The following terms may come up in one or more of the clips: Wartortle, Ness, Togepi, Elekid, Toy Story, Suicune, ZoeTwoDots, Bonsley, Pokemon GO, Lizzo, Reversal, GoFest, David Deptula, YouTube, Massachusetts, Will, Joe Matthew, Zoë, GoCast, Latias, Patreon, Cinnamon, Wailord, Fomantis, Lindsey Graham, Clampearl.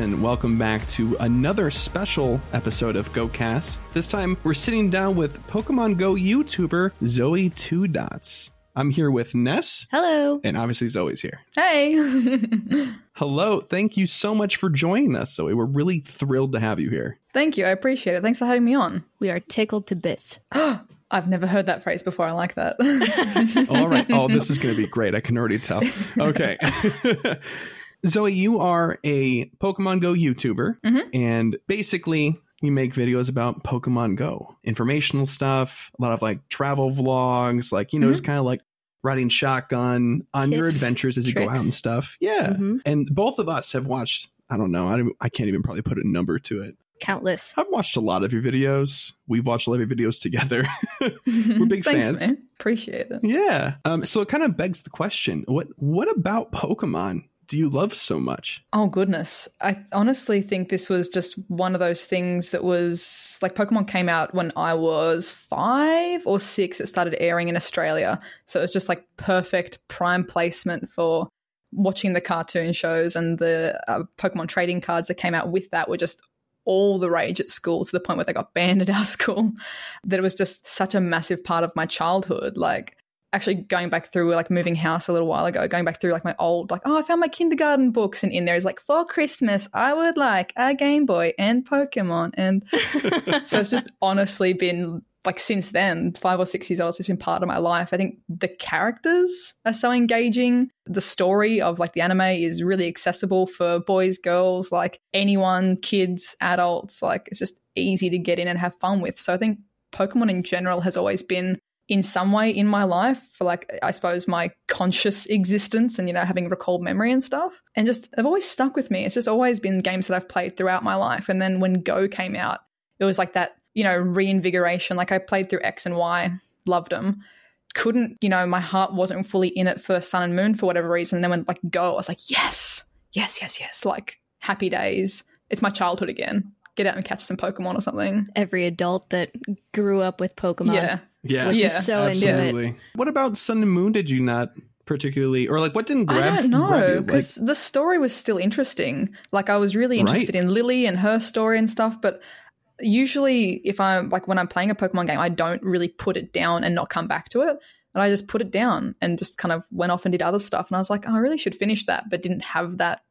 and welcome back to another special episode of GoCast. This time, we're sitting down with Pokemon Go YouTuber ZoeTwoDots. I'm here with Ness. Hello. And obviously Zoe's here. Hey. Hello. Thank you so much for joining us, Zoe. We're really thrilled to have you here. Thank you. I appreciate it. Thanks for having me on. We are tickled to bits. I've never heard that phrase before. I like that. All right. Oh, this is going to be great. I can already tell. Okay. Zoe, you are a Pokemon Go YouTuber, and basically you make videos about Pokemon Go, informational stuff, a lot of like travel vlogs, like, you know, just kind of like riding shotgun on tips, your adventures as you tricks. Go out and stuff. Yeah. And both of us have watched, I don't know, I can't even probably put a number to it. Countless. I've watched a lot of your videos. We've watched a lot of your videos together. We're big fans. Man. Appreciate it. Yeah. So it kind of begs the question, what about Pokemon do you love so much? Oh, goodness. I honestly think this was just one of those things that was like Pokemon came out when I was 5 or 6. It started airing in Australia. So it was just like perfect prime placement for watching the cartoon shows, and the Pokemon trading cards that came out with that were just all the rage at school, to the point where they got banned at our school. That it was just such a massive part of my childhood. Like, actually going back through, like moving house a little while ago, going back through like my old, like, oh, I found my kindergarten books, and in there is like, for Christmas, I would like a Game Boy and Pokemon. And so it's just honestly been like since then, 5 or 6 years old, it's just been part of my life. I think the characters are so engaging. The story of like the anime is really accessible for boys, girls, like anyone, kids, adults. Like it's just easy to get in and have fun with. So I think Pokemon in general has always been in some way in my life for like, I suppose, my conscious existence and, you know, having recalled memory and stuff. And just, they've always stuck with me. It's just always been games that I've played throughout my life. And then when Go came out, it was like that, you know, reinvigoration. Like I played through X and Y, loved them. Couldn't, you know, my heart wasn't fully in it for Sun and Moon for whatever reason. And then when like Go, I was like, yes, yes, yes, yes. Like happy days. It's my childhood again. Get out and catch some Pokemon or something. Every adult that grew up with Pokemon. Yeah. Yeah, which is so absolutely. Into it. What about Sun and Moon? Did you not particularly, or like what didn't grab? I don't know, because like the story was still interesting. Like I was really interested in Lily and her story and stuff. But usually, if I'm like when I'm playing a Pokemon game, I don't really put it down and not come back to it. And I just put it down and just kind of went off and did other stuff. And I was like, oh, I really should finish that, but didn't have that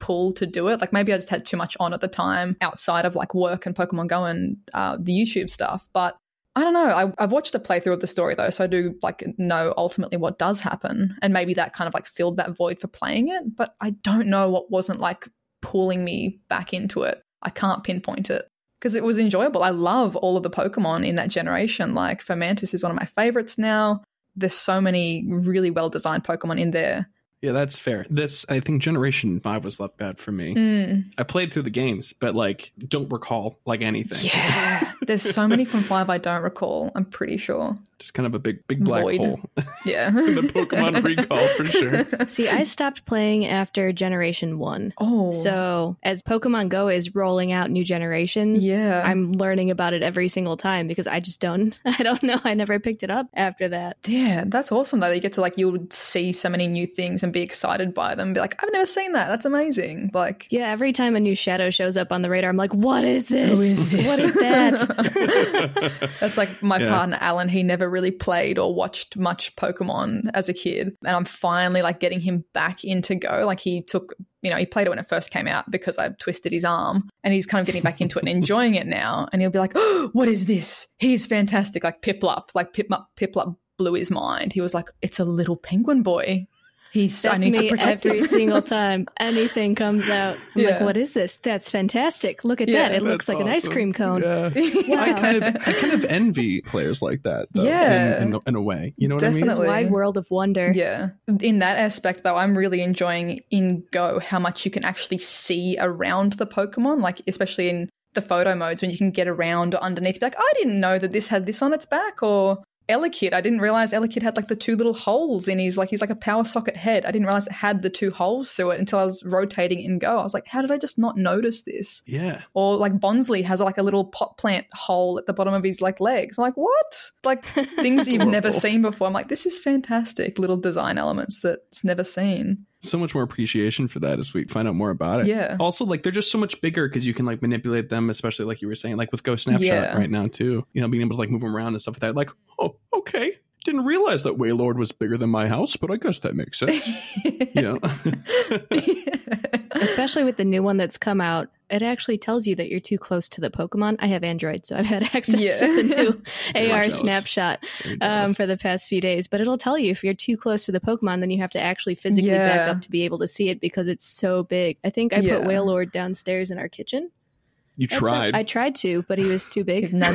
pull to do it. Like maybe I just had too much on at the time outside of like work and Pokemon Go and the YouTube stuff, but. I don't know. I've watched a playthrough of the story though, so I do like know ultimately what does happen, and maybe that kind of like filled that void for playing it. But I don't know what wasn't like pulling me back into it. I can't pinpoint it because it was enjoyable. I love all of the Pokemon in that generation. Like Fomantis is one of my favorites now. There's so many really well designed Pokemon in there. Yeah, that's fair. This, I think Generation 5 was like that for me. I played through the games, but like don't recall like anything. Yeah, there's so many from 5 I don't recall, I'm pretty sure. Just kind of a big black void. Hole. Yeah. The Pokemon recall for sure. See, I stopped playing after Generation 1. Oh. So as Pokemon Go is rolling out new generations, yeah. I'm learning about it every single time because I just don't know. I never picked it up after that. Yeah, that's awesome though. You get to like, you'll see so many new things and be excited by them, be like, I've never seen that, that's amazing. Like, yeah, every time a new shadow shows up on the radar, I'm like, what is this? Who is this? What is that? That's like my partner Alan. He never really played or watched much Pokemon as a kid, and I'm finally like getting him back into Go. Like he took, you know, he played it when it first came out because I twisted his arm, and he's kind of getting back into it and enjoying it now, and he'll be like, oh, what is this? He's fantastic. Like Piplup blew his mind. He was like, it's a little penguin boy. He's, that's I need me to protect every single time anything comes out. I'm like, what is this? That's fantastic. Look at that. It looks like awesome. An ice cream cone. Yeah. Wow. I kind of envy players like that, though, in a way. You know what I mean? It's a wide world of wonder. Yeah. In that aspect, though, I'm really enjoying in Go how much you can actually see around the Pokemon, like especially in the photo modes when you can get around or underneath. Be like, I didn't know that this had this on its back, or Elekid, I didn't realize Elekid had like the two little holes in his, like he's like a power socket head. I didn't realize it had the two holes through it until I was rotating in Go. I was like, how did I just not notice this? Yeah. Or like Bonsley has like a little pot plant hole at the bottom of his like legs. I'm like, what? Like things you've never seen before. I'm like, this is fantastic. Little design elements that's never seen. so much more appreciation for that as we find out more about it. Yeah. Also, like, they're just so much bigger because you can, like, manipulate them, especially like you were saying, like with Go Snapshot right now too. You know, being able to like move them around and stuff like that. Like, oh, okay. Didn't realize that Wailord was bigger than my house, but I guess that makes sense. You know? Especially with the new one that's come out, it actually tells you that you're too close to the Pokemon. I have Android, so I've had access to the new AR snapshot for the past few days. But it'll tell you if you're too close to the Pokemon, then you have to actually physically back up to be able to see it because it's so big. I think I put Wailord downstairs in our kitchen. You tried. I tried to, but he was too big. No.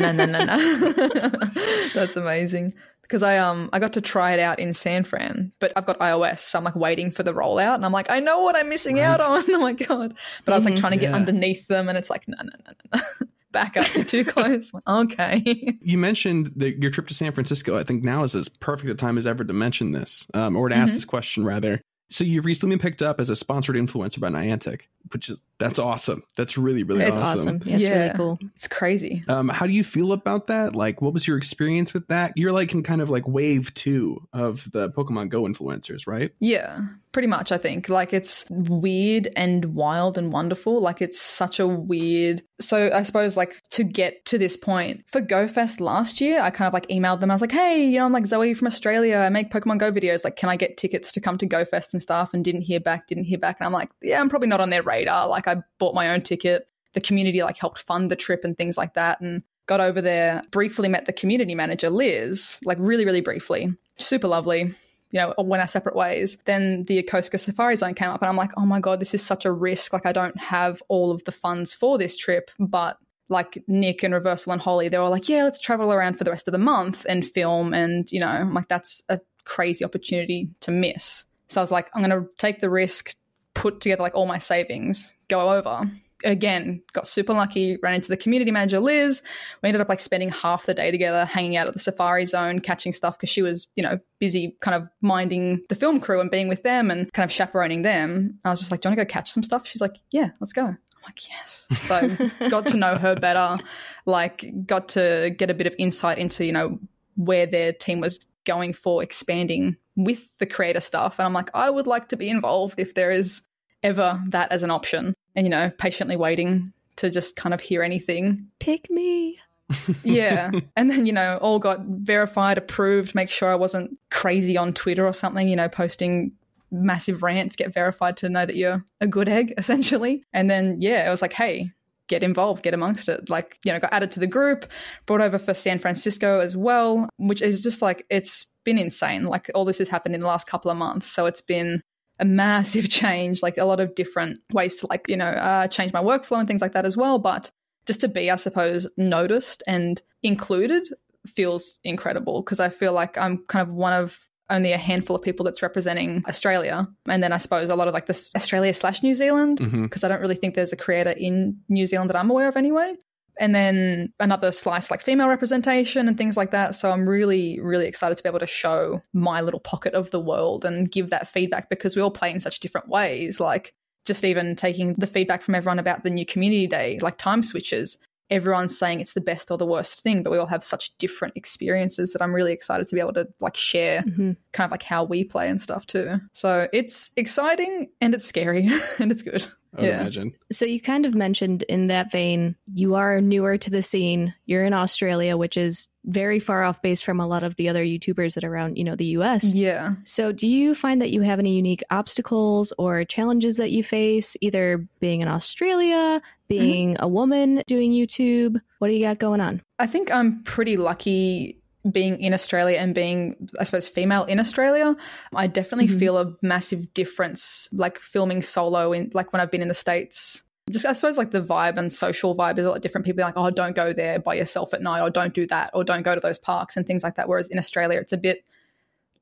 That's amazing. Because I got to try it out in San Fran, but I've got iOS, so I'm like waiting for the rollout, and I'm like, I know what I'm missing out on. Oh my god! But I was like trying to get underneath them, and it's like, no. Back up, you're too close. Okay. You mentioned that your trip to San Francisco. I think now is as perfect a time as ever to mention this, or to ask this question rather. So you've recently been picked up as a sponsored influencer by Niantic, which is awesome. That's really awesome. Yeah, it's really cool. It's crazy. How do you feel about that? Like, what was your experience with that? You're like in kind of like wave two of the Pokemon Go influencers, right? Yeah, pretty much. I think like it's weird and wild and wonderful. Like it's such a weird. So I suppose like to get to this point for GoFest last year, I kind of like emailed them. I was like, hey, you know, I'm like Zoe from Australia. I make Pokemon Go videos. Like, can I get tickets to come to GoFest? And stuff, and didn't hear back, and I'm like, yeah, I'm probably not on their radar. Like, I bought my own ticket. The community like helped fund the trip and things like that, and got over there, briefly met the community manager Liz, like really briefly, super lovely, you know, went our separate ways. Then the Yokosuka Safari Zone came up, and I'm like, oh my god, this is such a risk. Like, I don't have all of the funds for this trip, but like Nick and Reversal and Holly, they were like, yeah, let's travel around for the rest of the month and film, and you know, I'm like, that's a crazy opportunity to miss. So I was like, I'm going to take the risk, put together like all my savings, go over. Again, got super lucky, ran into the community manager, Liz. We ended up like spending half the day together, hanging out at the Safari Zone, catching stuff because she was, you know, busy kind of minding the film crew and being with them and kind of chaperoning them. I was just like, do you want to go catch some stuff? She's like, yeah, let's go. I'm like, yes. So got to know her better, like got to get a bit of insight into, you know, where their team was going for expanding with the creator stuff. And I'm like, I would like to be involved if there is ever that as an option. And, you know, patiently waiting to just kind of hear anything. Pick me. Yeah. And then, you know, all got verified, approved, make sure I wasn't crazy on Twitter or something, you know, posting massive rants, get verified to know that you're a good egg, essentially. And then, yeah, it was like, hey, get involved, get amongst it. Like, you know, got added to the group, brought over for San Francisco as well, which is just like, it's been insane. Like all this has happened in the last couple of months. So it's been a massive change, like a lot of different ways to like, you know, change my workflow and things like that as well. But just to be, I suppose, noticed and included feels incredible because I feel like I'm kind of one of only a handful of people that's representing Australia. And then I suppose a lot of like this Australia/New Zealand, because I don't really think there's a creator in New Zealand that I'm aware of anyway. And then another slice like female representation and things like that. So I'm really excited to be able to show my little pocket of the world and give that feedback because we all play in such different ways. Like just even taking the feedback from everyone about the new community day, like time switches. Everyone's saying it's the best or the worst thing, but we all have such different experiences that I'm really excited to be able to like share kind of like how we play and stuff too. So it's exciting and it's scary and it's good. I would imagine. So you kind of mentioned in that vein, you are newer to the scene. You're in Australia, which is very far off base from a lot of the other YouTubers that are around, you know, the US. Yeah. So do you find that you have any unique obstacles or challenges that you face, either being in Australia, being a woman doing YouTube? What do you got going on? I think I'm pretty lucky being in Australia and being, I suppose, female in Australia. I definitely feel a massive difference, like filming solo in like when I've been in the States. Just, I suppose, like the vibe and social vibe is a lot different. People are like, oh, don't go there by yourself at night, or don't do that, or don't go to those parks and things like that. Whereas in Australia, it's a bit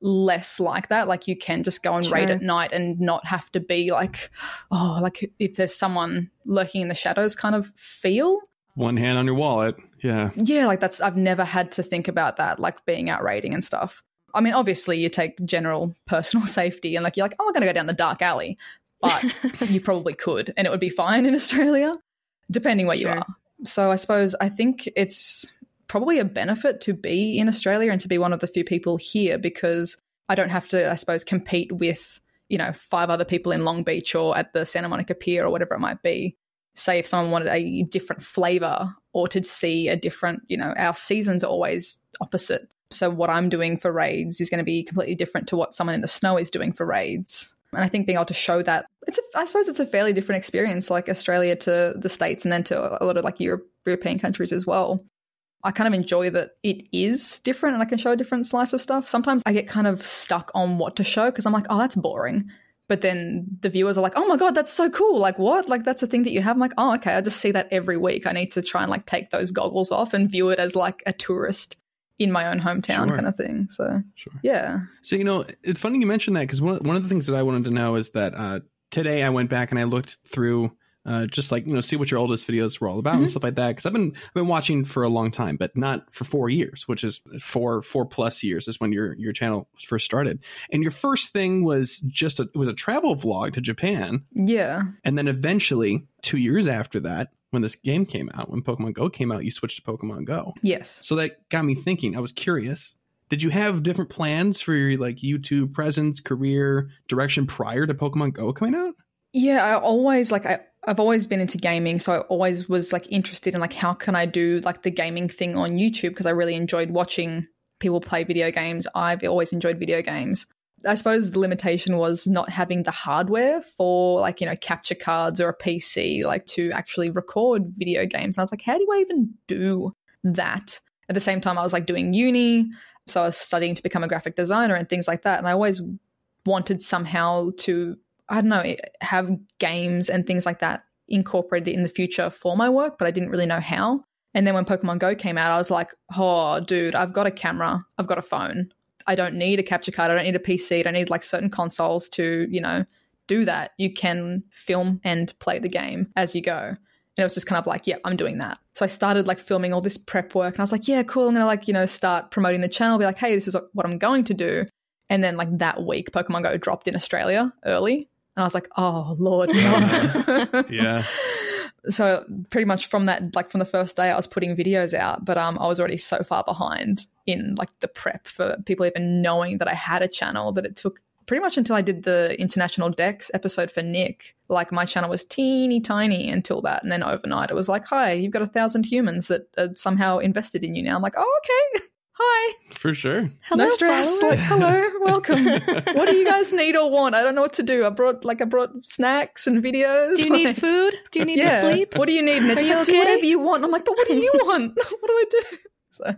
less like that. Like you can just go and raid at night and not have to be like, oh, like if there's someone lurking in the shadows kind of feel. One hand on your wallet. Yeah. Yeah, like that's, I've never had to think about that, like being out raiding and stuff. I mean, obviously you take general personal safety and like, you're like, oh, I'm going to go down the dark alley. But you probably could and it would be fine in Australia, depending where you are. So I suppose I think it's probably a benefit to be in Australia and to be one of the few people here because I don't have to, I suppose, compete with, you know, 5 other people in Long Beach or at the Santa Monica Pier or whatever it might be, say if someone wanted a different flavour or to see a different, you know, our seasons are always opposite. So what I'm doing for raids is going to be completely different to what someone in the snow is doing for raids. And I think being able to show that, I suppose it's a fairly different experience, like Australia to the States and then to a lot of like European countries as well. I kind of enjoy that it is different and I can show a different slice of stuff. Sometimes I get kind of stuck on what to show because I'm like, oh, that's boring. But then the viewers are like, oh my God, that's so cool. Like what? Like that's a thing that you have. I'm like, oh, okay, I just see that every week. I need to try and like take those goggles off and view it as like a tourist in my own hometown kind of thing. So, yeah. So, you know, it's funny you mentioned that because one of the things that I wanted to know is that today I went back and I looked through just like, you know, see what your oldest videos were all about and stuff like that. Because I've been watching for a long time, but not for 4 years, which is four plus years is when your channel first started. And your first thing was just it was a travel vlog to Japan. Yeah. And then eventually 2 years after that, when this game came out, when Pokemon Go came out, you switched to Pokemon Go. Yes. So that got me thinking. I was curious. Did you have different plans for your like YouTube presence, career, direction prior to Pokemon Go coming out? Yeah, I've always been into gaming, so I always was like interested in like how can I do like the gaming thing on YouTube because I really enjoyed watching people play video games. I've always enjoyed video games. I suppose the limitation was not having the hardware for like, you know, capture cards or a PC like to actually record video games. And I was like, how do I even do that? At the same time, I was like doing uni. So I was studying to become a graphic designer and things like that. And I always wanted somehow to, I don't know, have games and things like that incorporated in the future for my work, but I didn't really know how. And then when Pokemon Go came out, I was like, oh, dude, I've got a camera. I've got a phone. I don't need a capture card. I don't need a PC. I don't need like certain consoles to, you know, do that. You can film and play the game as you go. And it was just kind of like, yeah, I'm doing that. So I started like filming all this prep work and I was like, yeah, cool. I'm going to like, you know, start promoting the channel, be like, hey, this is what I'm going to do. And then like that week, Pokemon Go dropped in Australia early. And I was like, oh, Lord. No. Yeah. So pretty much from that, like from the first day I was putting videos out, but I was already so far behind in like the prep for people even knowing that I had a channel that it took pretty much until I did the International Dex episode for Nick. Like my channel was teeny tiny until that. And then overnight it was like, hi, you've got 1,000 humans that are somehow invested in you now. I'm like, oh, okay. Hi. For sure. Hello, no stress. Like, hello. Welcome. What do you guys need or want? I don't know what to do. I brought snacks and videos. Do you need food? Do you need to sleep? What do you need? And it's like, do whatever you want. I'm like, but what do you want? What do I do? So,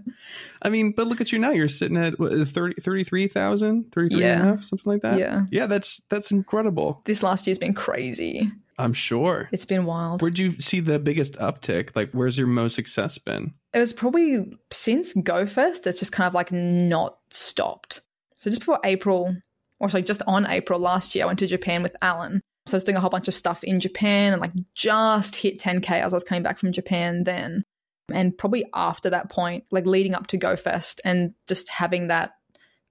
I mean, but look at you now. You're sitting at 33,000, 33 and a half, something like that. Yeah. Yeah, that's incredible. This last year's been crazy. I'm sure. It's been wild. Where'd you see the biggest uptick? Like, where's your most success been? It was probably since GoFest. It's just kind of like not stopped. So just before April, or sorry, just on April last year, I went to Japan with Alan. So I was doing a whole bunch of stuff in Japan and like just hit 10K as I was coming back from Japan then. And probably after that point, like leading up to GoFest and just having that,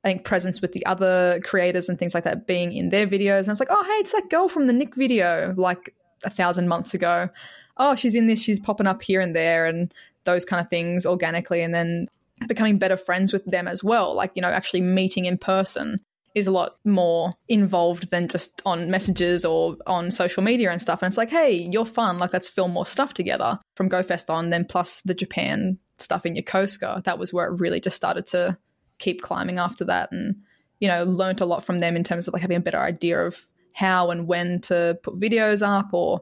I think, presence with the other creators and things like that being in their videos. And I was like, oh, hey, it's that girl from the Nick video like 1,000 months ago. Oh, she's in this. She's popping up here and there and those kind of things organically. And then becoming better friends with them as well. Like, you know, actually meeting in person is a lot more involved than just on messages or on social media and stuff. And it's like, hey, you're fun. Like, let's film more stuff together from GoFest on. Then plus the Japan stuff in Yokosuka. That was where it really just started to keep climbing after that, and, you know, learnt a lot from them in terms of like having a better idea of how and when to put videos up or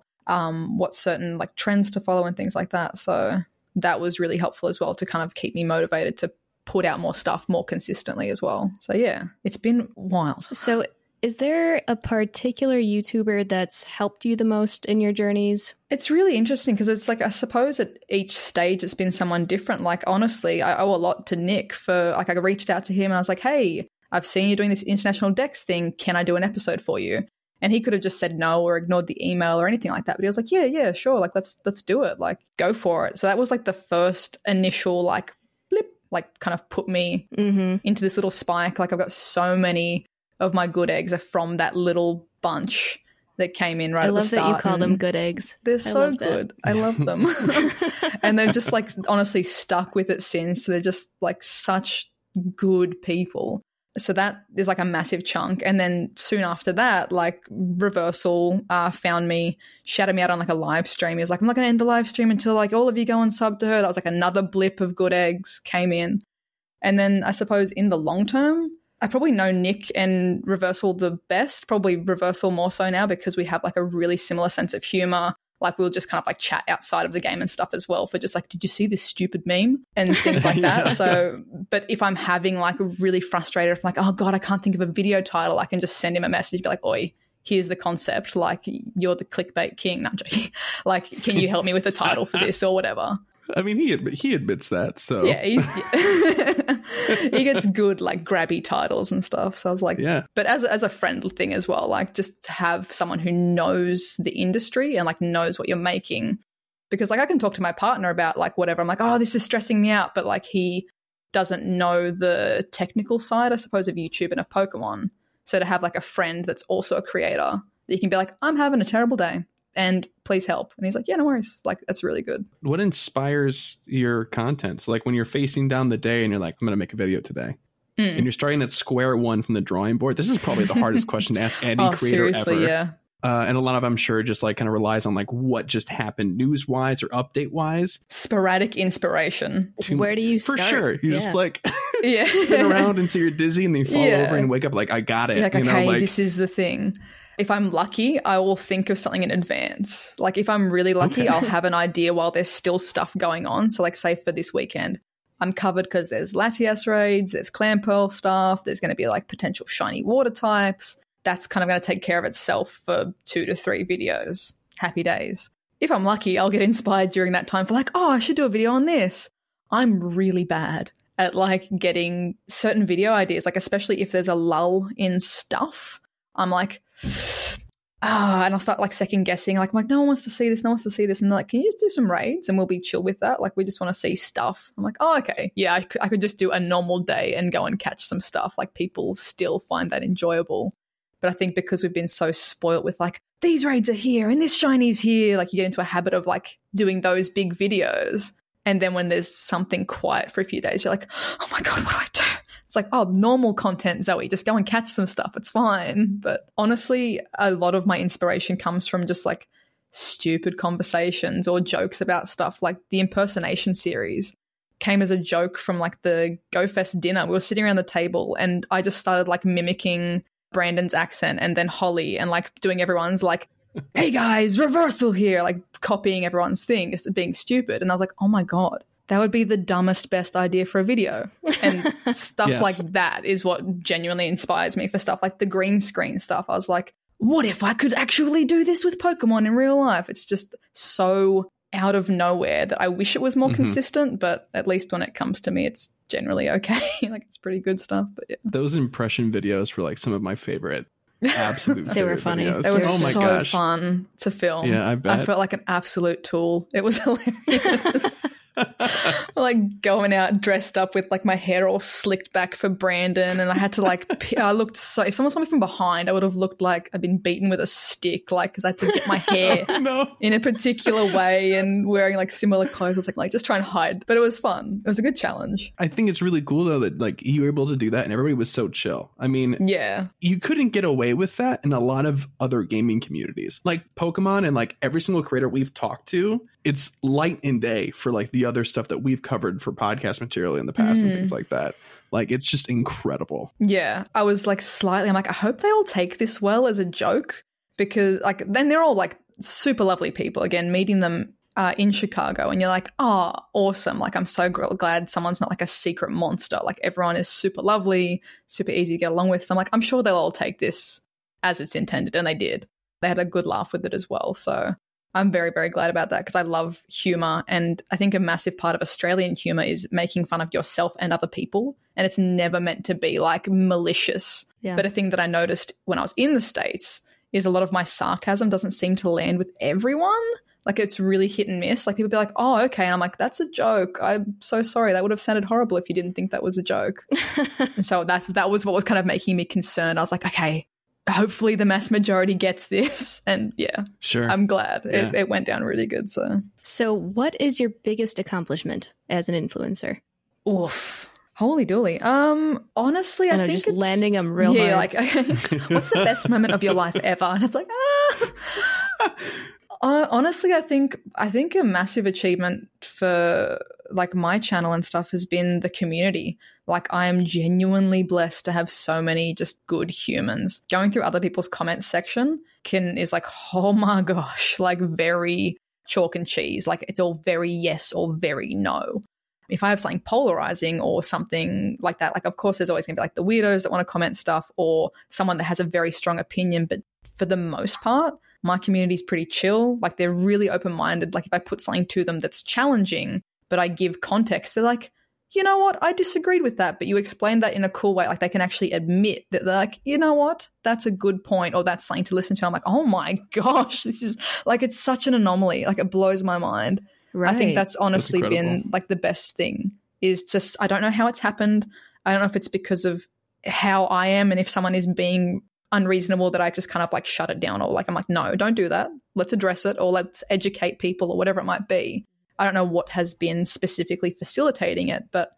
what certain like trends to follow and things like that. So that was really helpful as well to kind of keep me motivated to put out more stuff more consistently as well. So yeah, it's been wild. So is there a particular YouTuber that's helped you the most in your journeys? It's really interesting because it's like, I suppose at each stage it's been someone different. Like, honestly, I owe a lot to Nick for, like, I reached out to him and I was like, hey, I've seen you doing this International Dex thing. Can I do an episode for you? And he could have just said no or ignored the email or anything like that. But he was like, yeah, sure. Like, let's do it. Like, go for it. So that was like the first initial, like, blip, like, kind of put me into this little spike. Like, I've got so many of my good eggs are from that little bunch that came in right at the start. I love that you call them good eggs. They're so good. I love them. And they've just, like, honestly stuck with it since. They're just, like, such good people. So that is like a massive chunk. And then soon after that, like Reversal found me, shouted me out on like a live stream. He was like, I'm not going to end the live stream until like all of you go and sub to her. That was like another blip of good eggs came in. And then I suppose in the long term, I probably know Nick and Reversal the best, probably Reversal more so now because we have like a really similar sense of humor. Like we'll just kind of like chat outside of the game and stuff as well for just like, did you see this stupid meme and things like that? Yeah. So, but if I'm having like really frustrated, if I'm like, oh God, I can't think of a video title, I can just send him a message, be like, oi, here's the concept. Like you're the clickbait king. No, I'm joking. Like, can you help me with a title for this or whatever? I mean, he admits that. So yeah, he gets good like grabby titles and stuff. So I was like, yeah. But as a friend thing as well, like just to have someone who knows the industry and like knows what you're making, because like I can talk to my partner about like whatever. I'm like, oh, this is stressing me out, but like he doesn't know the technical side, I suppose, of YouTube and of Pokemon. So to have like a friend that's also a creator that you can be like, I'm having a terrible day, and please help. And he's like, yeah, no worries. Like, that's really good. What inspires your content? So, like when you're facing down the day and you're like, I'm going to make a video today. And you're starting at square one from the drawing board. This is probably the hardest question to ask any creator ever. Yeah. And a lot of, I'm sure, just like kind of relies on like what just happened news wise or update wise. Sporadic inspiration. Where do you start? For sure. You're just like spin around until you're dizzy and then you fall over and wake up like, I got it. You're like, okay, like, this is the thing. If I'm lucky, I will think of something in advance. Like if I'm really lucky, I'll have an idea while there's still stuff going on. So like say for this weekend, I'm covered because there's Latias raids, there's Clampearl stuff, there's going to be like potential shiny water types. That's kind of going to take care of itself for 2 to 3 videos. Happy days. If I'm lucky, I'll get inspired during that time for like, oh, I should do a video on this. I'm really bad at like getting certain video ideas, like especially if there's a lull in stuff. I'm like, and I'll start like second guessing. Like, I'm like, no one wants to see this. No one wants to see this. And they're like, can you just do some raids and we'll be chill with that? Like, we just want to see stuff. I'm like, oh, okay. Yeah, I could just do a normal day and go and catch some stuff. Like people still find that enjoyable. But I think because we've been so spoilt with like, these raids are here and this shiny's here. Like you get into a habit of like doing those big videos. And then when there's something quiet for a few days, you're like, oh my God, what do I do? It's like, oh, normal content, Zoe, just go and catch some stuff. It's fine. But honestly, a lot of my inspiration comes from just like stupid conversations or jokes about stuff. Like the impersonation series came as a joke from like the GoFest dinner. We were sitting around the table and I just started like mimicking Brandon's accent and then Holly and like doing everyone's like, hey guys, Reversal here, like copying everyone's thing, just being stupid. And I was like, oh my God, that would be the dumbest, best idea for a video. And stuff like that is what genuinely inspires me for stuff like the green screen stuff. I was like, what if I could actually do this with Pokemon in real life? It's just so out of nowhere that I wish it was more consistent, but at least when it comes to me, it's generally okay. Like it's pretty good stuff. But yeah. Those impression videos were like some of my favorite. Absolutely, they were funny. Videos. They were fun to film. Yeah, I bet. I felt like an absolute tool. It was hilarious. Like going out dressed up with like my hair all slicked back for Brandon, and I had to like I looked so. If someone saw me from behind, I would have looked like I've been beaten with a stick, like because I had to get my hair in a particular way and wearing like similar clothes. I was like just try and hide, but it was fun. It was a good challenge. I think it's really cool though that like you were able to do that, and everybody was so chill. I mean, yeah, you couldn't get away with that in a lot of other gaming communities, like Pokemon, and like every single creator we've talked to, it's light and day for like the other stuff that we've covered for podcast material in the past and things like that. Like it's just incredible. Yeah, I was like slightly, I'm like, I hope they all take this well as a joke, because like then they're all like super lovely people. Again, meeting them in Chicago and you're like, oh, awesome. Like I'm so glad someone's not like a secret monster. Like everyone is super lovely, super easy to get along with. So I'm like, I'm sure they'll all take this as it's intended, and they did. They had a good laugh with it as well. So I'm very, very glad about that because I love humor, and I think a massive part of Australian humor is making fun of yourself and other people, and it's never meant to be like malicious. Yeah. But a thing that I noticed when I was in the States is a lot of my sarcasm doesn't seem to land with everyone. Like it's really hit and miss. Like people be like, oh, okay. And I'm like, that's a joke. I'm so sorry. That would have sounded horrible if you didn't think that was a joke. And so that was what was kind of making me concerned. I was like, okay, hopefully the mass majority gets this. And yeah, sure. I'm glad it went down really good. So what is your biggest accomplishment as an influencer? Oof. Holy dooly. Honestly, I think just it's landing them real hard. Yeah, like, what's the best moment of your life ever? And it's like, honestly, I think a massive achievement for like my channel and stuff has been the community. Like, I am genuinely blessed to have so many just good humans. Going through other people's comment section is like, oh my gosh, like very chalk and cheese. Like, it's all very yes or very no. If I have something polarizing or something like that, like, of course, there's always going to be like the weirdos that want to comment stuff or someone that has a very strong opinion. But for the most part, my community is pretty chill. Like, they're really open-minded. Like, if I put something to them that's challenging, but I give context, they're like, you know what, I disagreed with that, but you explained that in a cool way. Like, they can actually admit that they're like, you know what, that's a good point or that's something to listen to. I'm like, oh my gosh, this is like, it's such an anomaly. Like, it blows my mind. Right. I think that's honestly been like the best thing is just, I don't know how it's happened. I don't know if it's because of how I am and if someone is being unreasonable that I just kind of like shut it down or like, I'm like, no, don't do that. Let's address it or let's educate people or whatever it might be. I don't know what has been specifically facilitating it, but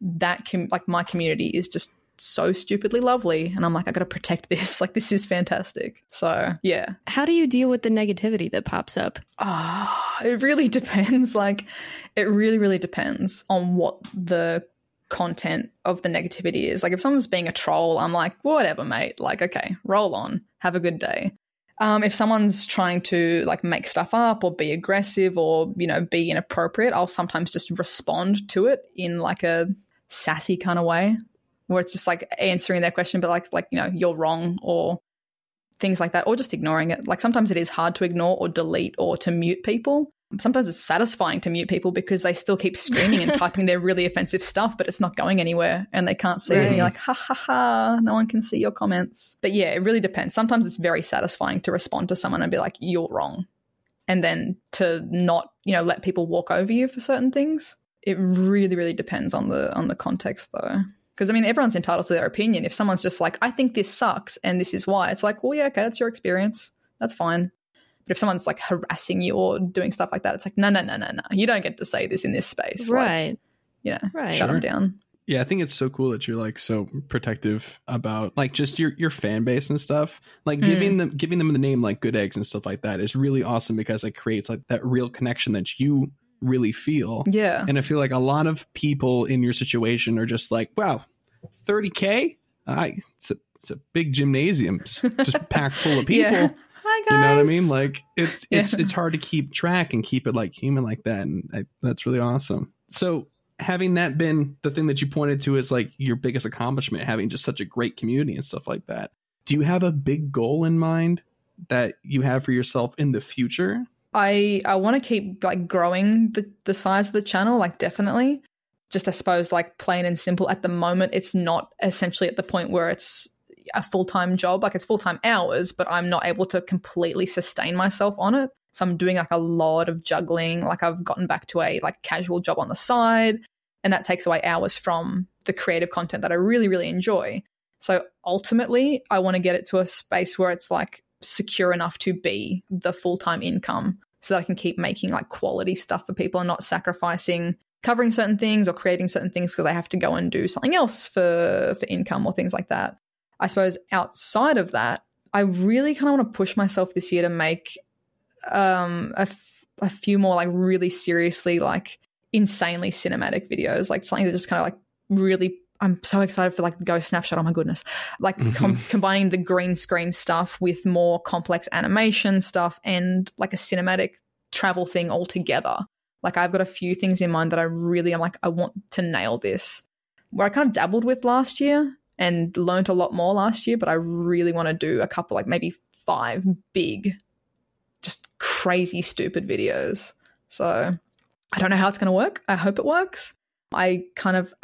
that like my community is just so stupidly lovely. And I'm like, I got to protect this. Like, this is fantastic. So yeah. How do you deal with the negativity that pops up? Ah, it really depends. Like, it really, really depends on what the content of the negativity is. Like, if someone's being a troll, I'm like, whatever, mate. Like, okay, roll on. Have a good day. If someone's trying to like make stuff up or be aggressive or, you know, be inappropriate, I'll sometimes just respond to it in like a sassy kind of way, where it's just like answering their question, but like, you know, you're wrong or things like that, or just ignoring it. Like, sometimes it is hard to ignore or delete or to mute people. Sometimes it's satisfying to mute people because they still keep screaming and typing their really offensive stuff, but it's not going anywhere and they can't see it. And you're like, ha, ha, ha, no one can see your comments. But yeah, it really depends. Sometimes it's very satisfying to respond to someone and be like, you're wrong. And then to not, you know, let people walk over you for certain things. It really, really depends on the context though. Because, I mean, everyone's entitled to their opinion. If someone's just like, I think this sucks and this is why, it's like, well, yeah, okay, that's your experience. That's fine. But if someone's like harassing you or doing stuff like that, it's like, no. You don't get to say this in this space. Right. Like, you know, shut them down. Yeah, I think it's so cool that you're like so protective about like just your fan base and stuff. Like giving them the name like Good Eggs and stuff like that is really awesome because it creates like that real connection that you really feel. Yeah. And I feel like a lot of people in your situation are just like, wow, 30K? It's a big gymnasium just packed full of people. Yeah. Hi guys. You know what I mean? Like it's hard to keep track and keep it like human like that. And that's really awesome. So having that been the thing that you pointed to is like your biggest accomplishment, having just such a great community and stuff like that. Do you have a big goal in mind that you have for yourself in the future? I want to keep like growing the size of the channel, like definitely. Just I suppose like plain and simple at the moment, it's not essentially at the point where it's a full-time job. Like it's full-time hours, but I'm not able to completely sustain myself on it. So I'm doing like a lot of juggling. Like I've gotten back to a like casual job on the side and that takes away hours from the creative content that I really, really enjoy. So ultimately I want to get it to a space where it's like secure enough to be the full-time income, so that I can keep making like quality stuff for people and not sacrificing covering certain things or creating certain things because I have to go and do something else for income or things like that. I suppose outside of that, I really kind of want to push myself this year to make a few more like really seriously like insanely cinematic videos, like something that just kind of like really, I'm so excited for like the Go Snapshot. Oh my goodness. Like combining the green screen stuff with more complex animation stuff and like a cinematic travel thing all together. Like I've got a few things in mind that I'm like, I want to nail this. Where I kind of dabbled with last year and learned a lot more last year, but I really want to do a couple, like maybe 5 big, just crazy, stupid videos. So I don't know how it's going to work. I hope it works. I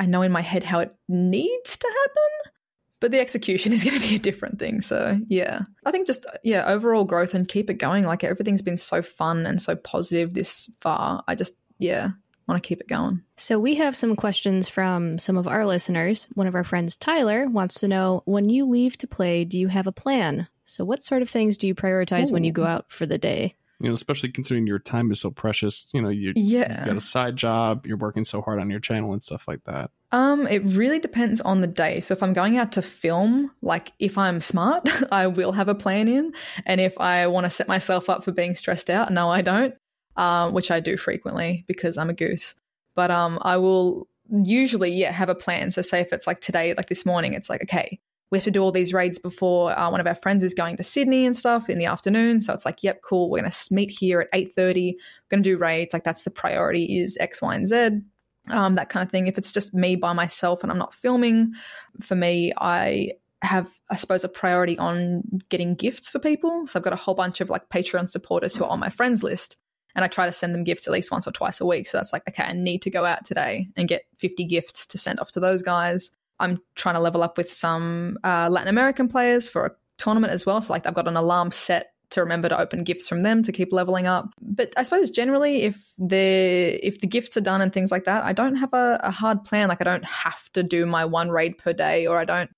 know in my head how it needs to happen, but the execution is going to be a different thing. So yeah, I think just, yeah, overall growth and keep it going. Like everything's been so fun and so positive this far. I just, yeah, want to keep it going. So we have some questions from some of our listeners. One of our friends, Tyler, wants to know, when you leave to play, do you have a plan? So what sort of things do you prioritize when you go out for the day? You know, especially considering your time is so precious, you know, you got a side job, you're working so hard on your channel and stuff like that. It really depends on the day. So if I'm going out to film, like if I'm smart, I will have a plan in. And if I want to set myself up for being stressed out, no, I don't, which I do frequently because I'm a goose. But I will usually, have a plan. So say if it's like today, like this morning, it's like, okay, we have to do all these raids before one of our friends is going to Sydney and stuff in the afternoon. So it's like, yep, cool. We're going to meet here at 8:30. We're going to do raids. Like that's the priority is X, Y, and Z, that kind of thing. If it's just me by myself and I'm not filming, for me, I have, I suppose, a priority on getting gifts for people. So I've got a whole bunch of like Patreon supporters who are on my friends list. And I try to send them gifts at least once or twice a week. So that's like, okay, I need to go out today and get 50 gifts to send off to those guys. I'm trying to level up with some Latin American players for a tournament as well. So like I've got an alarm set to remember to open gifts from them to keep leveling up. But I suppose generally if the gifts are done and things like that, I don't have a hard plan. Like I don't have to do my one raid per day, or I don't,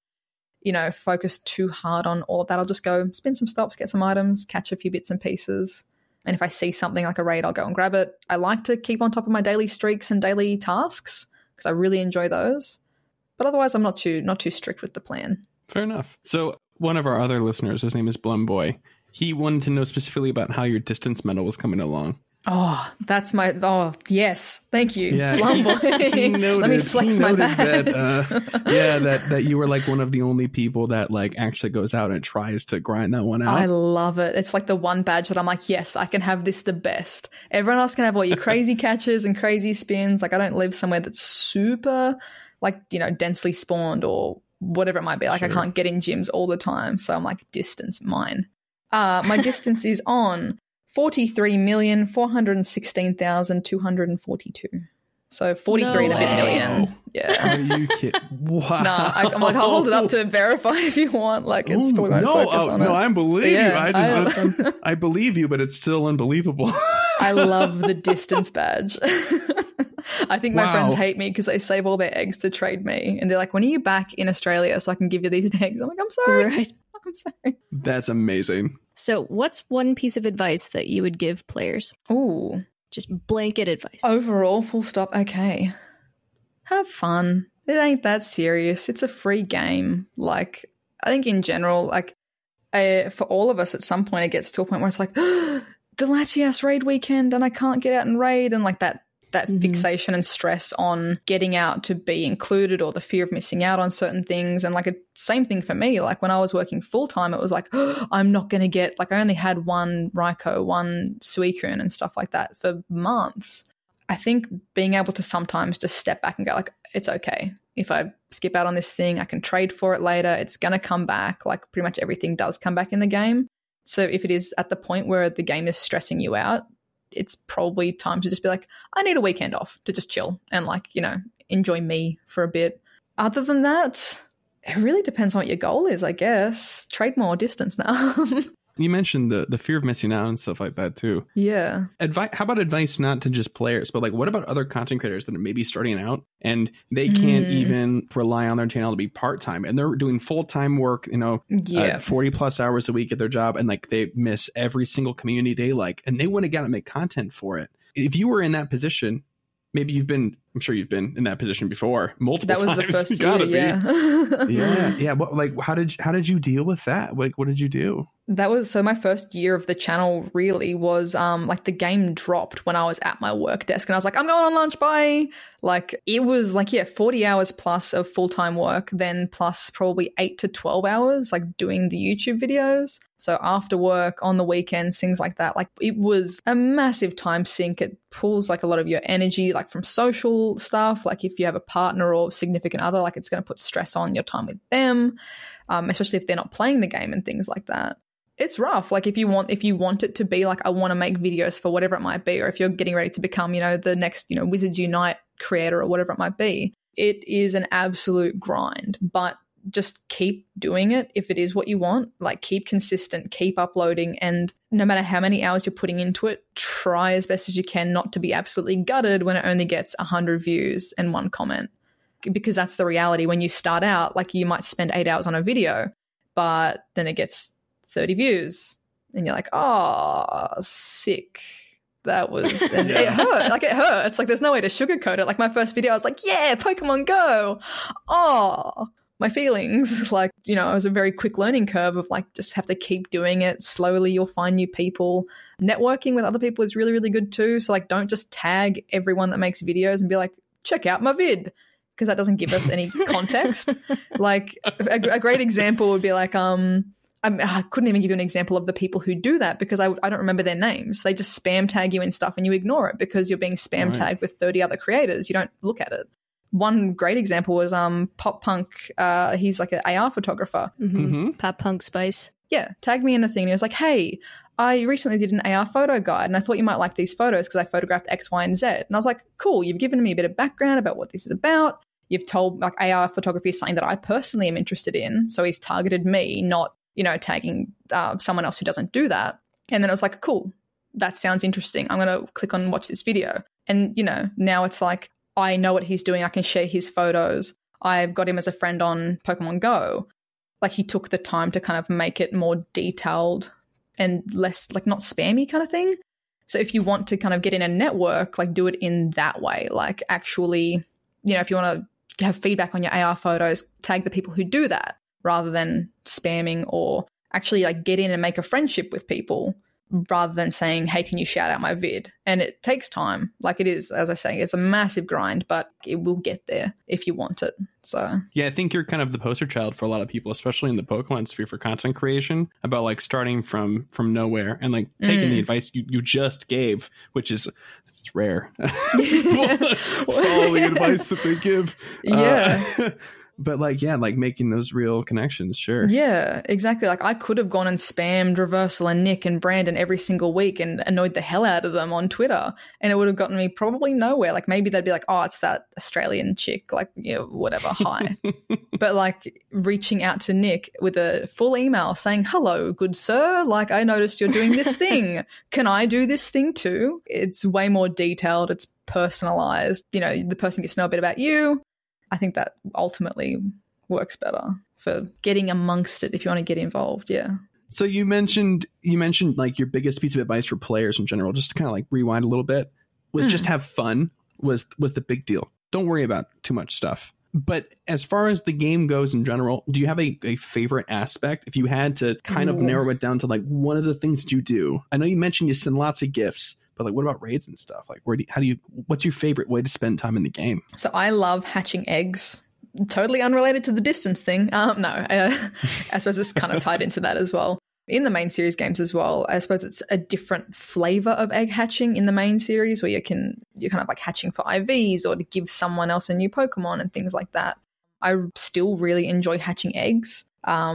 focus too hard on all of that. I'll just go spin some stops, get some items, catch a few bits and pieces. And if I see something like a raid, I'll go and grab it. I like to keep on top of my daily streaks and daily tasks because I really enjoy those. But otherwise, I'm not too strict with the plan. Fair enough. So one of our other listeners, his name is Blumboy. He wanted to know specifically about how your distance medal was coming along. Oh, that's my... Oh, yes. Thank you. Yeah, Blumboy. He noted, let me flex my badge. That you were like one of the only people that like actually goes out and tries to grind that one out. I love it. It's like the one badge that I'm like, yes, I can have this the best. Everyone else can have all your crazy catches and crazy spins. Like I don't live somewhere that's super like, densely spawned or whatever it might be. Like sure. I can't get in gyms all the time. So I'm like, distance mine. My distance is on 43,416,242. So 43 and a bit million. Yeah. Are you kidding? Wow. No, I'm like, I'll hold it up to verify if you want. Like, it's still going to focus on it. No, I believe you. I believe you, but it's still unbelievable. I love the distance badge. I think my friends hate me because they save all their eggs to trade me. And they're like, when are you back in Australia so I can give you these eggs? I'm like, I'm sorry. Right. I'm sorry. That's amazing. So what's one piece of advice that you would give players? Ooh. Just blanket advice. Overall, full stop. Okay. Have fun. It ain't that serious. It's a free game. Like, I think in general, like, for all of us, at some point it gets to a point where it's like, oh, the Latias raid weekend and I can't get out and raid. And like that fixation and stress on getting out to be included or the fear of missing out on certain things. And like a same thing for me, like when I was working full time, it was like, oh, I'm not going to get, like I only had one Raikou, one Suicune and stuff like that for months. I think being able to sometimes just step back and go like, it's okay. If I skip out on this thing, I can trade for it later. It's going to come back. Like pretty much everything does come back in the game. So if it is at the point where the game is stressing you out, it's probably time to just be like, I need a weekend off to just chill and like, enjoy me for a bit. Other than that, it really depends on what your goal is, I guess. Trade more distance now. You mentioned the fear of missing out and stuff like that too. Yeah. How about advice not to just players, but like what about other content creators that are maybe starting out and they can't even rely on their channel to be part-time and they're doing full-time work, 40 plus hours a week at their job, and like they miss every single community day, like, and they wouldn't have gotten to make content for it. If you were in that position, maybe I'm sure you've been in that position before multiple times. That was times. The first year, yeah. Yeah. But like, how did you deal with that? Like, what did you do? That was, so my first year of the channel really was like the game dropped when I was at my work desk and I was like, I'm going on lunch, bye. Like it was like, 40 hours plus of full-time work, then plus probably 8 to 12 hours, like doing the YouTube videos. So after work, on the weekends, things like that. Like it was a massive time sink. It pulls like a lot of your energy, like from social stuff, like if you have a partner or significant other, like it's going to put stress on your time with them, especially if they're not playing the game and things like that. It's rough. Like if you want it to be like, I want to make videos for whatever it might be, or if you're getting ready to become the next Wizards Unite creator or whatever it might be, it is an absolute grind. But just keep doing it if it is what you want. Like keep consistent, keep uploading, and no matter how many hours you're putting into it, try as best as you can not to be absolutely gutted when it only gets 100 views and one comment, because that's the reality. When you start out, like you might spend 8 hours on a video, but then it gets 30 views and you're like, oh, sick. That was, and yeah. It hurt. Like, it hurts. Like, there's no way to sugarcoat it. Like, my first video, I was like, yeah, Pokemon Go. Oh, my feelings. Like, you know, it was a very quick learning curve of, like, just have to keep doing it slowly. You'll find new people. Networking with other people is really, really good too. So, like, don't just tag everyone that makes videos and be like, check out my vid, because that doesn't give us any context. Like, a great example would be like, I couldn't even give you an example of the people who do that because I don't remember their names. They just spam tag you in stuff and you ignore it because you're being spam tagged with 30 other creators. You don't look at it. One great example was Pop Punk. He's like an AR photographer. Mm-hmm. Mm-hmm. Pop Punk Space. Yeah, tagged me in a thing. He was like, hey, I recently did an AR photo guide and I thought you might like these photos because I photographed X, Y, and Z. And I was like, cool, you've given me a bit of background about what this is about. You've told, like, AR photography is something that I personally am interested in. So he's targeted me, not, you know, tagging someone else who doesn't do that. And then I was like, cool, that sounds interesting. I'm going to click on and watch this video. And, you know, now it's like, I know what he's doing. I can share his photos. I've got him as a friend on Pokemon Go. Like, he took the time to kind of make it more detailed and less, like, not spammy kind of thing. So if you want to kind of get in a network, like, do it in that way. Like, actually, you know, if you want to have feedback on your AR photos, tag the people who do that, rather than spamming, or actually, like, get in and make a friendship with people rather than saying, hey, can you shout out my vid? And it takes time. Like, it is, as I say, it's a massive grind, but it will get there if you want it. So yeah, I think you're kind of the poster child for a lot of people, especially in the Pokemon sphere, for content creation, about, like, starting from nowhere and, like, taking the advice you just gave, which is, it's rare. Follow the advice that they give. Yeah. But, like, yeah, like, making those real connections, sure. Yeah, exactly. Like, I could have gone and spammed Reversal and Nick and Brandon every single week and annoyed the hell out of them on Twitter, and it would have gotten me probably nowhere. Like, maybe they'd be like, oh, it's that Australian chick, like, yeah, whatever, hi. But, like, reaching out to Nick with a full email saying, hello, good sir, like, I noticed you're doing this thing. Can I do this thing too? It's way more detailed. It's personalized. You know, the person gets to know a bit about you. I think that ultimately works better for getting amongst it if you want to get involved. Yeah. So you mentioned like your biggest piece of advice for players in general, just to kind of like rewind a little bit, was just have fun was the big deal. Don't worry about too much stuff. But as far as the game goes in general, do you have a favorite aspect? If you had to kind of narrow it down to like one of the things that you do, I know you mentioned you send lots of gifts. But like, what about raids and stuff? Like, what's your favorite way to spend time in the game? So I love hatching eggs. Totally unrelated to the distance thing. I suppose it's kind of tied into that as well. In the main series games as well, I suppose it's a different flavor of egg hatching in the main series, where you're kind of like hatching for IVs or to give someone else a new Pokemon and things like that. I still really enjoy hatching eggs.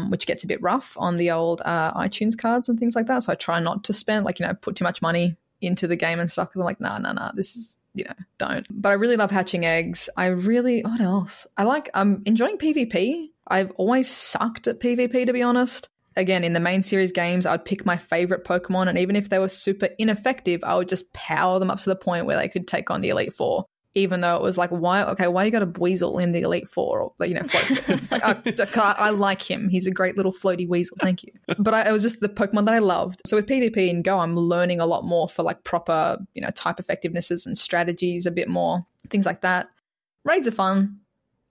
Which gets a bit rough on the old iTunes cards and things like that. So I try not to spend, like, you know, put too much money into the game and stuff, because I'm like, nah, this is, you know, don't. But I really love hatching eggs. What else? I'm enjoying PvP. I've always sucked at PvP, to be honest. Again, in the main series games, I would pick my favorite Pokemon, and even if they were super ineffective, I would just power them up to the point where they could take on the Elite Four, even though it was like, why you got a Buizel in the Elite Four? Or, you know, floats. It's like, I like him. He's a great little floaty weasel. Thank you. But it was just the Pokemon that I loved. So with PvP and Go, I'm learning a lot more for like proper, you know, type effectivenesses and strategies a bit more, things like that. Raids are fun.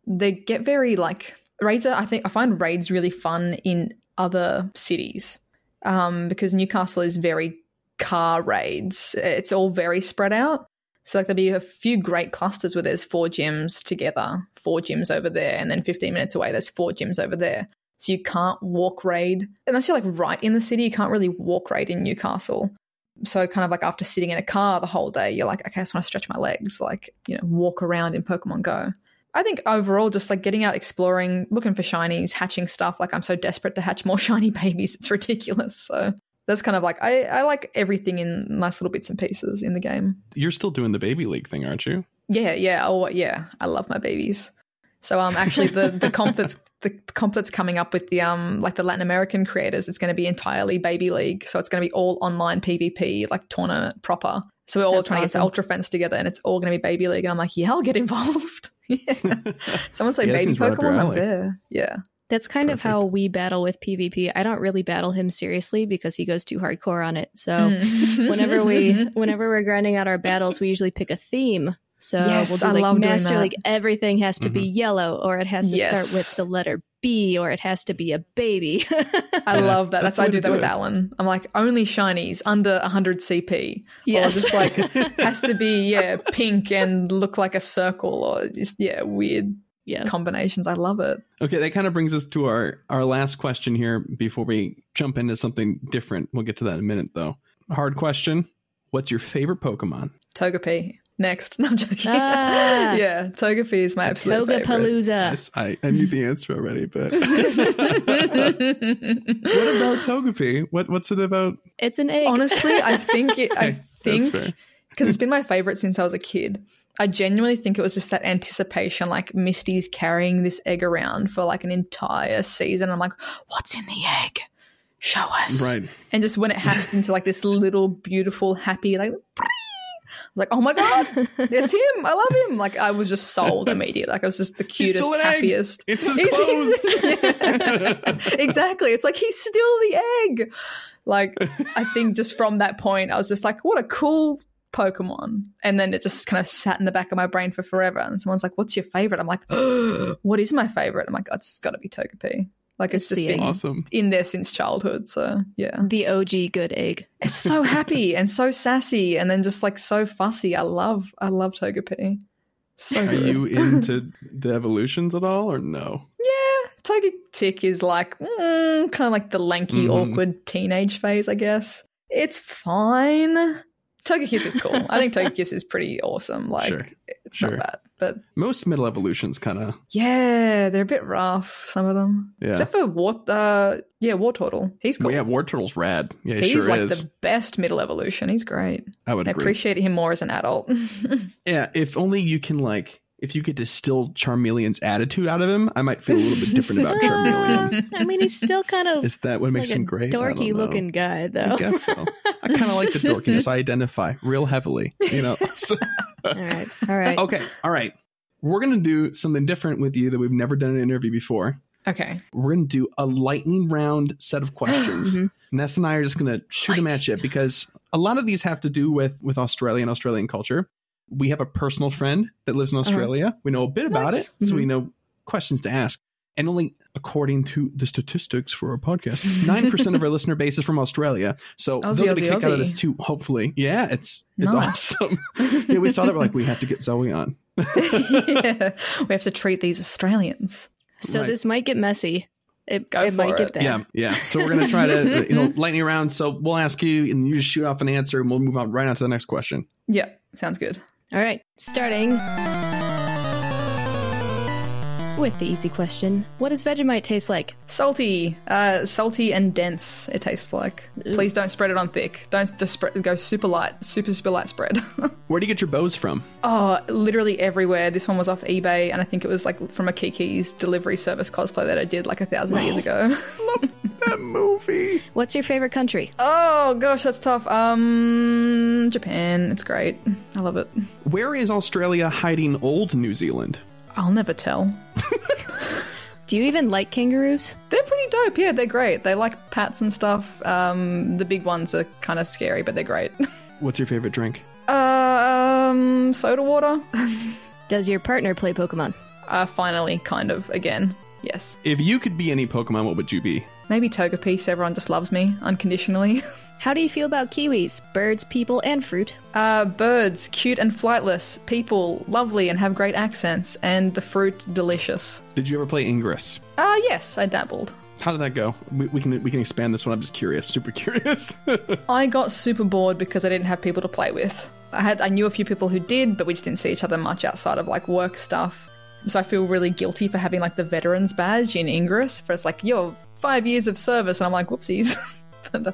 They get very like, I find raids really fun in other cities because Newcastle is very car raids. It's all very spread out. So like there'll be a few great clusters where there's 4 gyms together, 4 gyms over there, and then 15 minutes away there's 4 gyms over there. So you can't walk raid. Unless you're like right in the city, you can't really walk raid in Newcastle. So kind of like after sitting in a car the whole day, you're like, okay, I just want to stretch my legs, like, you know, walk around in Pokemon Go. I think overall just like getting out, exploring, looking for shinies, hatching stuff. Like I'm so desperate to hatch more shiny babies. It's ridiculous. So that's kind of like, I like everything in nice little bits and pieces in the game. You're still doing the baby league thing, aren't you? Yeah. Oh, yeah. I love my babies. So actually the comp that's coming up with the like the Latin American creators, it's going to be entirely baby league. So it's going to be all online PvP, like tournament proper. So we're all trying to get to Ultra Friends together, and it's all going to be baby league. And I'm like, yeah, I'll get involved. Yeah. Someone say baby Pokemon, I'm there. Yeah. That's kind of how we battle with PvP. I don't really battle him seriously because he goes too hardcore on it. So whenever we're grinding out our battles, we usually pick a theme. So we'll do Master League. Everything has to be yellow, or it has to start with the letter B, or it has to be a baby. I love that. That's why I do that with Alan. I'm like, only shinies under 100 CP. Yes. Or just like has to be pink and look like a circle, or just weird. Yeah. Combinations. I love it. Okay, that kind of brings us to our last question here before we jump into something different. We'll get to that in a minute, though. Hard question. What's your favorite Pokemon? Togepi. Next. No, I'm joking. Yeah, Togepi is my absolute favorite. Yes, I knew the answer already, but... What about Togepi? What's it about? It's an egg. Honestly, I think... Because it's been my favorite since I was a kid. I genuinely think it was just that anticipation, like Misty's carrying this egg around for like an entire season. I'm like, what's in the egg? Show us. Right. And just when it hatched into like this little beautiful, happy, like, I was like, oh my God, it's him. I love him. Like I was just sold immediately. Like I was just the cutest, happiest. Egg. It's his clothes. Exactly. It's like, he's still the egg. Like I think just from that point, I was just like, what a cool Pokemon. And then it just kind of sat in the back of my brain for forever. And someone's like, what's your favorite? I'm like, oh, what is my favorite? I'm like, oh, it's got to be Togepi. Like it's just been awesome. In there since childhood. So yeah, the OG good egg. It's so happy and so sassy and then just like so fussy. I love Togepi. So good. Are you into the evolutions at all or no? Yeah, Togetic is like kind of like the lanky awkward teenage phase, I guess. It's fine. Togekiss is cool. I think Togekiss is pretty awesome. Like it's not bad. But most middle evolutions kind of they're a bit rough, some of them. Yeah. Except for Wartortle. He's cool. Yeah, Wartortle's rad. Yeah, he's the best middle evolution. He's great. I would agree. I appreciate him more as an adult. Yeah, if only you can if you could distill Charmeleon's attitude out of him, I might feel a little bit different about Charmeleon. I mean, he's still kind of him great? Dorky-looking guy, though. I guess so. I kind of like the dorkiness. I identify real heavily, you know. So. All right. Okay, all right. We're going to do something different with you that we've never done in an interview before. Okay. We're going to do a lightning round set of questions. Ness and I are just going to shoot them at you because a lot of these have to do with Australia and Australian culture. We have a personal friend that lives in Australia. We know a bit about it, so we know questions to ask. And only according to the statistics for our podcast, 9% of our listener base is from Australia. So they'll get a kick out of this too, hopefully. Yeah, it's awesome. Yeah, we saw that. We're like, we have to get Zoe on. Yeah, we have to treat these Australians. So this might get messy. It might get there. Yeah. So we're going to try to lightning round. So we'll ask you, and you just shoot off an answer, and we'll move on right on to the next question. Yeah, sounds good. All right, starting with the easy question. What does Vegemite taste like? Salty. Salty and dense it tastes like. Ooh. Please don't spread it on thick. Don't go super light. Super light spread. Where do you get your bows from? Oh, literally everywhere. This one was off eBay, and I think it was like from a Kiki's delivery service cosplay that I did like 1,000 years ago. Love that movie. What's your favorite country? Oh, gosh, that's tough. Japan. It's great. I love it. Where is Australia hiding old New Zealand? I'll never tell. Do you even like kangaroos? They're pretty dope. Yeah, they're great. They like pats and stuff. The big ones are kind of scary, but they're great. What's your favorite drink? Soda water. Does your partner play Pokemon? Finally, kind of, again. Yes. If you could be any Pokemon, what would you be? Maybe Togepi, so everyone just loves me unconditionally. How do you feel about kiwis? Birds, people, and fruit. Birds, cute and flightless. People, lovely and have great accents. And the fruit, delicious. Did you ever play Ingress? Yes, I dabbled. How did that go? We can expand this one. I'm just curious, super curious. I got super bored because I didn't have people to play with. I knew a few people who did, but we just didn't see each other much outside of like work stuff. So I feel really guilty for having like the veterans badge in Ingress. For it's like, you're 5 years of service. And I'm like, whoopsies. I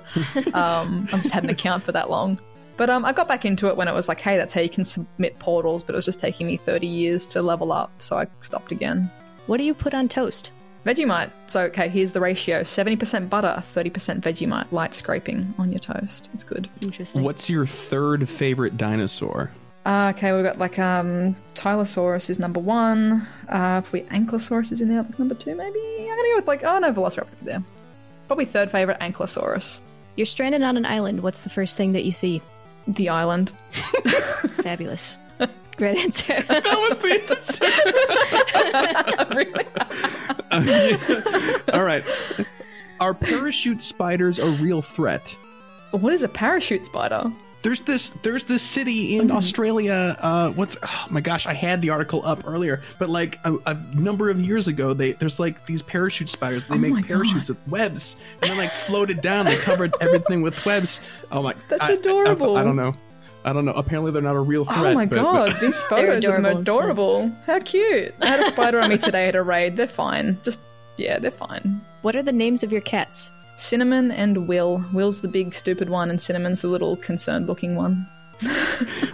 just had an account for that long, but I got back into it when it was like, hey, that's how you can submit portals, but it was just taking me 30 years to level up, so I stopped again. What do you put on toast? Vegemite. So okay, here's the ratio: 70% butter, 30% Vegemite. Light scraping on your toast. It's good. Interesting. What's your third favorite dinosaur? Okay, we've got like Tylosaurus is number one. Ankylosaurus is in there, like number two maybe. I'm gonna go with like Velociraptor there. Probably third favorite, Ankylosaurus. You're stranded on an island. What's the first thing that you see? The island. Fabulous. Great answer. That was the answer. Really? Yeah. All right. Are parachute spiders a real threat? What is a parachute spider? There's this city in Australia. Oh my gosh, I had the article up earlier, but like a number of years ago, there's like these parachute spiders. They make parachutes with webs, and they're like floated down. They covered everything with webs. Oh my, that's adorable. I don't know. Apparently, they're not a real threat. Oh my god, these photos are adorable. How cute! I had a spider on me today at a raid. They're fine. They're fine. What are the names of your cats? Cinnamon and Will. Will's the big stupid one, and Cinnamon's the little concerned looking one.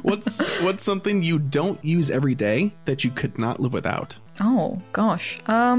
What's something you don't use every day that you could not live without? Oh gosh. Oh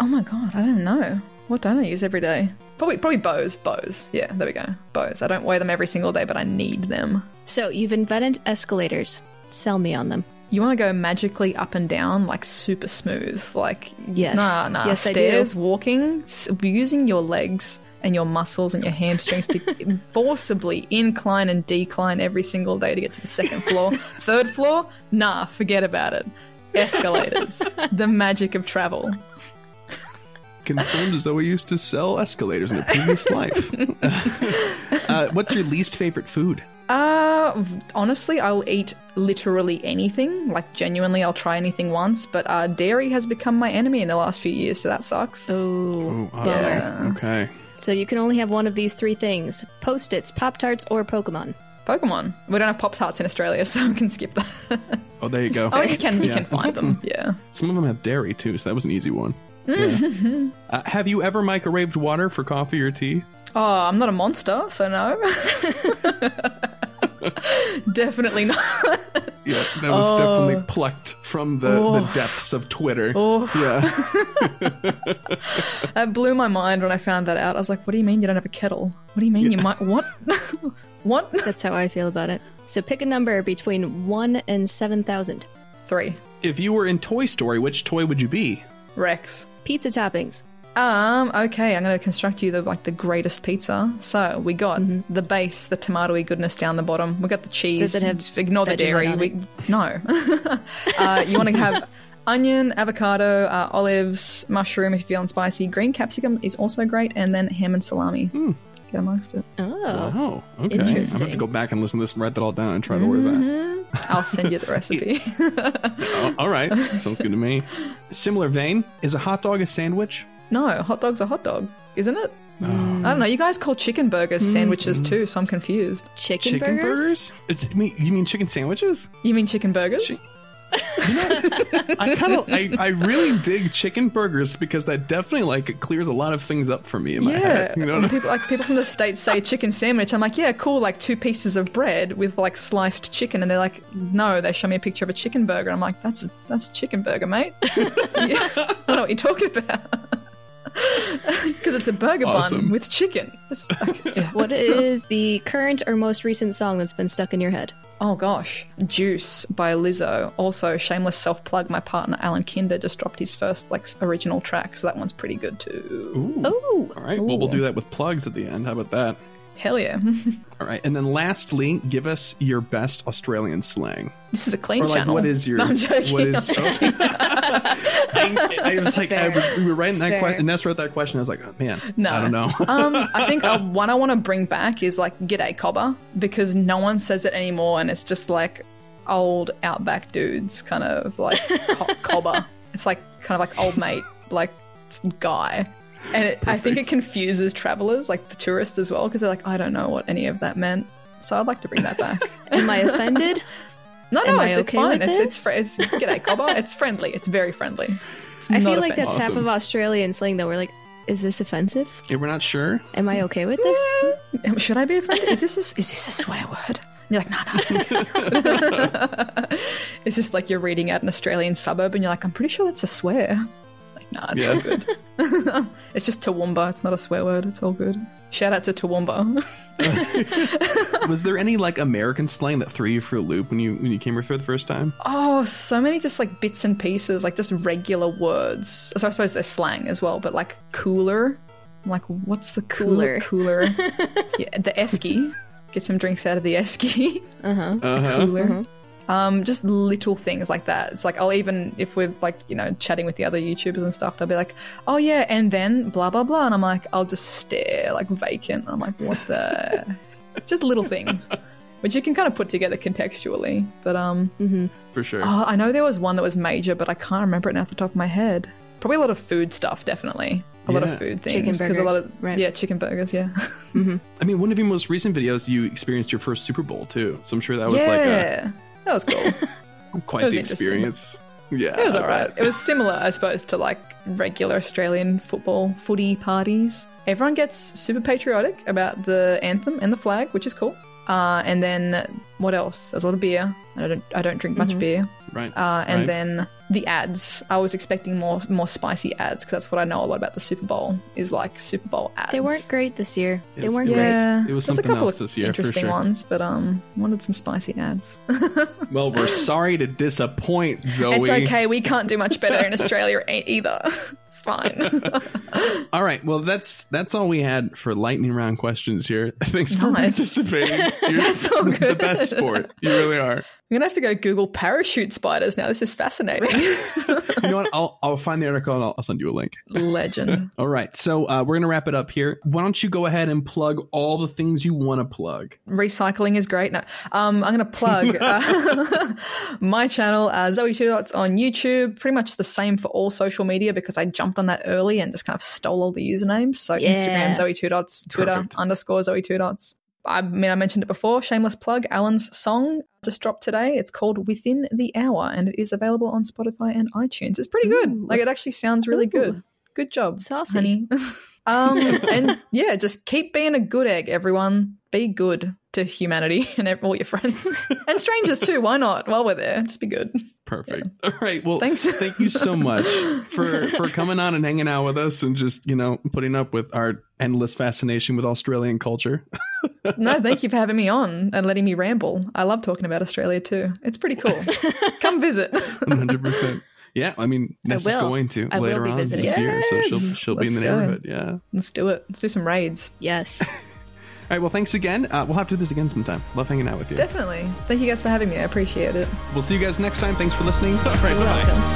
my god, I don't know. What don't I use every day? Probably bows. Bows. Yeah, there we go. Bows. I don't wear them every single day, but I need them. So you've invented escalators. Sell me on them. You want to go magically up and down, like super smooth, like yes. Nah. Yes, stairs, walking, using your legs and your muscles and your hamstrings to forcibly incline and decline every single day to get to the second floor. Third floor? Nah, forget about it. Escalators. The magic of travel. Confirmed as though we used to sell escalators in a previous life. What's your least favorite food? Honestly, I'll eat literally anything. Like, genuinely, I'll try anything once, but dairy has become my enemy in the last few years, so that sucks. Yeah. Okay. So you can only have one of these three things: Post-its, Pop-Tarts, or Pokemon. Pokemon. We don't have Pop-Tarts in Australia, so we can skip that. Oh, there you go. Oh, you can find them. Yeah. Some of them have dairy, too, so that was an easy one. Yeah. Have you ever microwaved water for coffee or tea? Oh, I'm not a monster, so no. Definitely not. Yeah, that was definitely plucked from the depths of Twitter. Oh. Yeah. That blew my mind when I found that out. I was like, what do you mean you don't have a kettle? What do you mean you might... What? What? That's how I feel about it. So pick a number between 1 and 7,000. 3. If you were in Toy Story, which toy would you be? Rex. Pizza toppings. Okay, I'm going to construct you the greatest pizza. So we got the base, the tomatoey goodness down the bottom. We got the cheese. Does it have ignore the dairy? No. You want to have onion, avocado, olives, mushroom if you're feeling spicy. Green capsicum is also great, and then ham and salami. Get amongst it. Oh, wow. Okay. Interesting. I'm going to go back and listen to this and write that all down and try to order that. I'll send you the recipe. All right, sounds good to me. Similar vein, is a hot dog a sandwich? No, hot dog's a hot dog, isn't it? I don't know. You guys call chicken burgers sandwiches too, so I'm confused. Chicken burgers? You mean chicken sandwiches? You mean chicken burgers? I really dig chicken burgers because that definitely like clears a lot of things up for me in my head. You know when people from the States say chicken sandwich, I'm like, yeah, cool, like two pieces of bread with like sliced chicken, and they're like, no, they show me a picture of a chicken burger. I'm like, that's a chicken burger, mate. I don't know what you're talking about. Because it's a burger bun with chicken. What is the current or most recent song that's been stuck in your head? Oh gosh, Juice by Lizzo. Also, shameless self-plug, my partner Alan Kinder just dropped his first original track, so that one's pretty good too. Alright, well we'll do that with plugs at the end, how about that? Hell yeah. Alright, and then lastly, give us your best Australian slang. This is a clean channel. What is your... No, I'm joking. I was like, we were writing that question, and Ness wrote that question, I was like, oh, man, no. I don't know. I think one I want to bring back is g'day cobber, because no one says it anymore, and it's just old outback dudes kind of cobber. It's kind of old mate, guy. And I think it confuses travelers, the tourists as well, because they're I don't know what any of that meant. So I'd like to bring that back. Am I offended? No, it's fine. It's g'day cobber. It's friendly. It's very friendly. I feel like that's half of Australian slang though. We're like, is this offensive? Yeah, we're not sure. Am I okay with this? Yeah. Should I be offended? Is this a swear word? And you're like, no, it's okay. It's just you're reading out an Australian suburb and you're like, I'm pretty sure that's a swear. Nah, it's all good. It's just Toowoomba. It's not a swear word. It's all good. Shout out to Toowoomba. Was there any like American slang that threw you for a loop when you came here for the first time? Oh, so many just like bits and pieces, like just regular words. So I suppose they're slang as well, but like cooler. I'm like, what's the cooler? Yeah, the esky. Get some drinks out of the esky. Cooler. Just little things like that. It's like I'll even, if we're like, you know, chatting with the other YouTubers and stuff, they'll be like, oh yeah, and then blah blah blah, and I'm like, I'll just stare like vacant. I'm like, what the? Just little things, which you can kind of put together contextually. But for sure. Oh, I know there was one that was major, but I can't remember it now off the top of my head. Probably a lot of food stuff, definitely. A lot of food things, because chicken burgers, yeah. I mean, one of your most recent videos, you experienced your first Super Bowl too, so I'm sure that was that was cool. Quite the experience. Yeah, it was alright. It was similar, I suppose, to like regular Australian footy parties. Everyone gets super patriotic about the anthem and the flag, which is cool. And then what else? There's a lot of beer. I don't drink much beer. Right. And then the ads. I was expecting more spicy ads, because that's what I know a lot about the Super Bowl is like Super Bowl ads. They weren't great this year. It was something else this year. Interesting ones, but wanted some spicy ads. Well, we're sorry to disappoint, Zoe. It's okay. We can't do much better in Australia either. It's fine. All right. Well, that's all we had for lightning round questions here. Thanks for participating. You're that's all good. The best sport. You really are. I'm gonna have to go Google parachute spiders now. This is fascinating. You know what? I'll find the article and I'll send you a link. Legend. All right, so we're gonna wrap it up here. Why don't you go ahead and plug all the things you want to plug? Recycling is great. No, I'm gonna plug my channel, ZoeTwoDots on YouTube. Pretty much the same for all social media, because I jumped on that early and just kind of stole all the usernames. So Instagram ZoeTwoDots, Twitter _ ZoeTwoDots. I mean, I mentioned it before. Shameless plug. Alan's song just dropped today. It's called Within the Hour, and it is available on Spotify and iTunes. It's pretty good. Like, it actually sounds really good. Good job, honey. And yeah, just keep being a good egg, everyone. Be good to humanity and all your friends and strangers too. Why not? While we're there, just be good. Perfect. Yeah. All right. Well, thanks. Thank you so much for coming on and hanging out with us and just, you know, putting up with our endless fascination with Australian culture. No, thank you for having me on and letting me ramble. I love talking about Australia too. It's pretty cool. Come visit. 100%. Yeah, I mean, Ness is going to later on this year, so she'll be in the neighborhood. Yeah, let's do it. Let's do some raids. Yes. All right, well, thanks again. We'll have to do this again sometime. Love hanging out with you. Definitely. Thank you guys for having me. I appreciate it. We'll see you guys next time. Thanks for listening. All right, bye.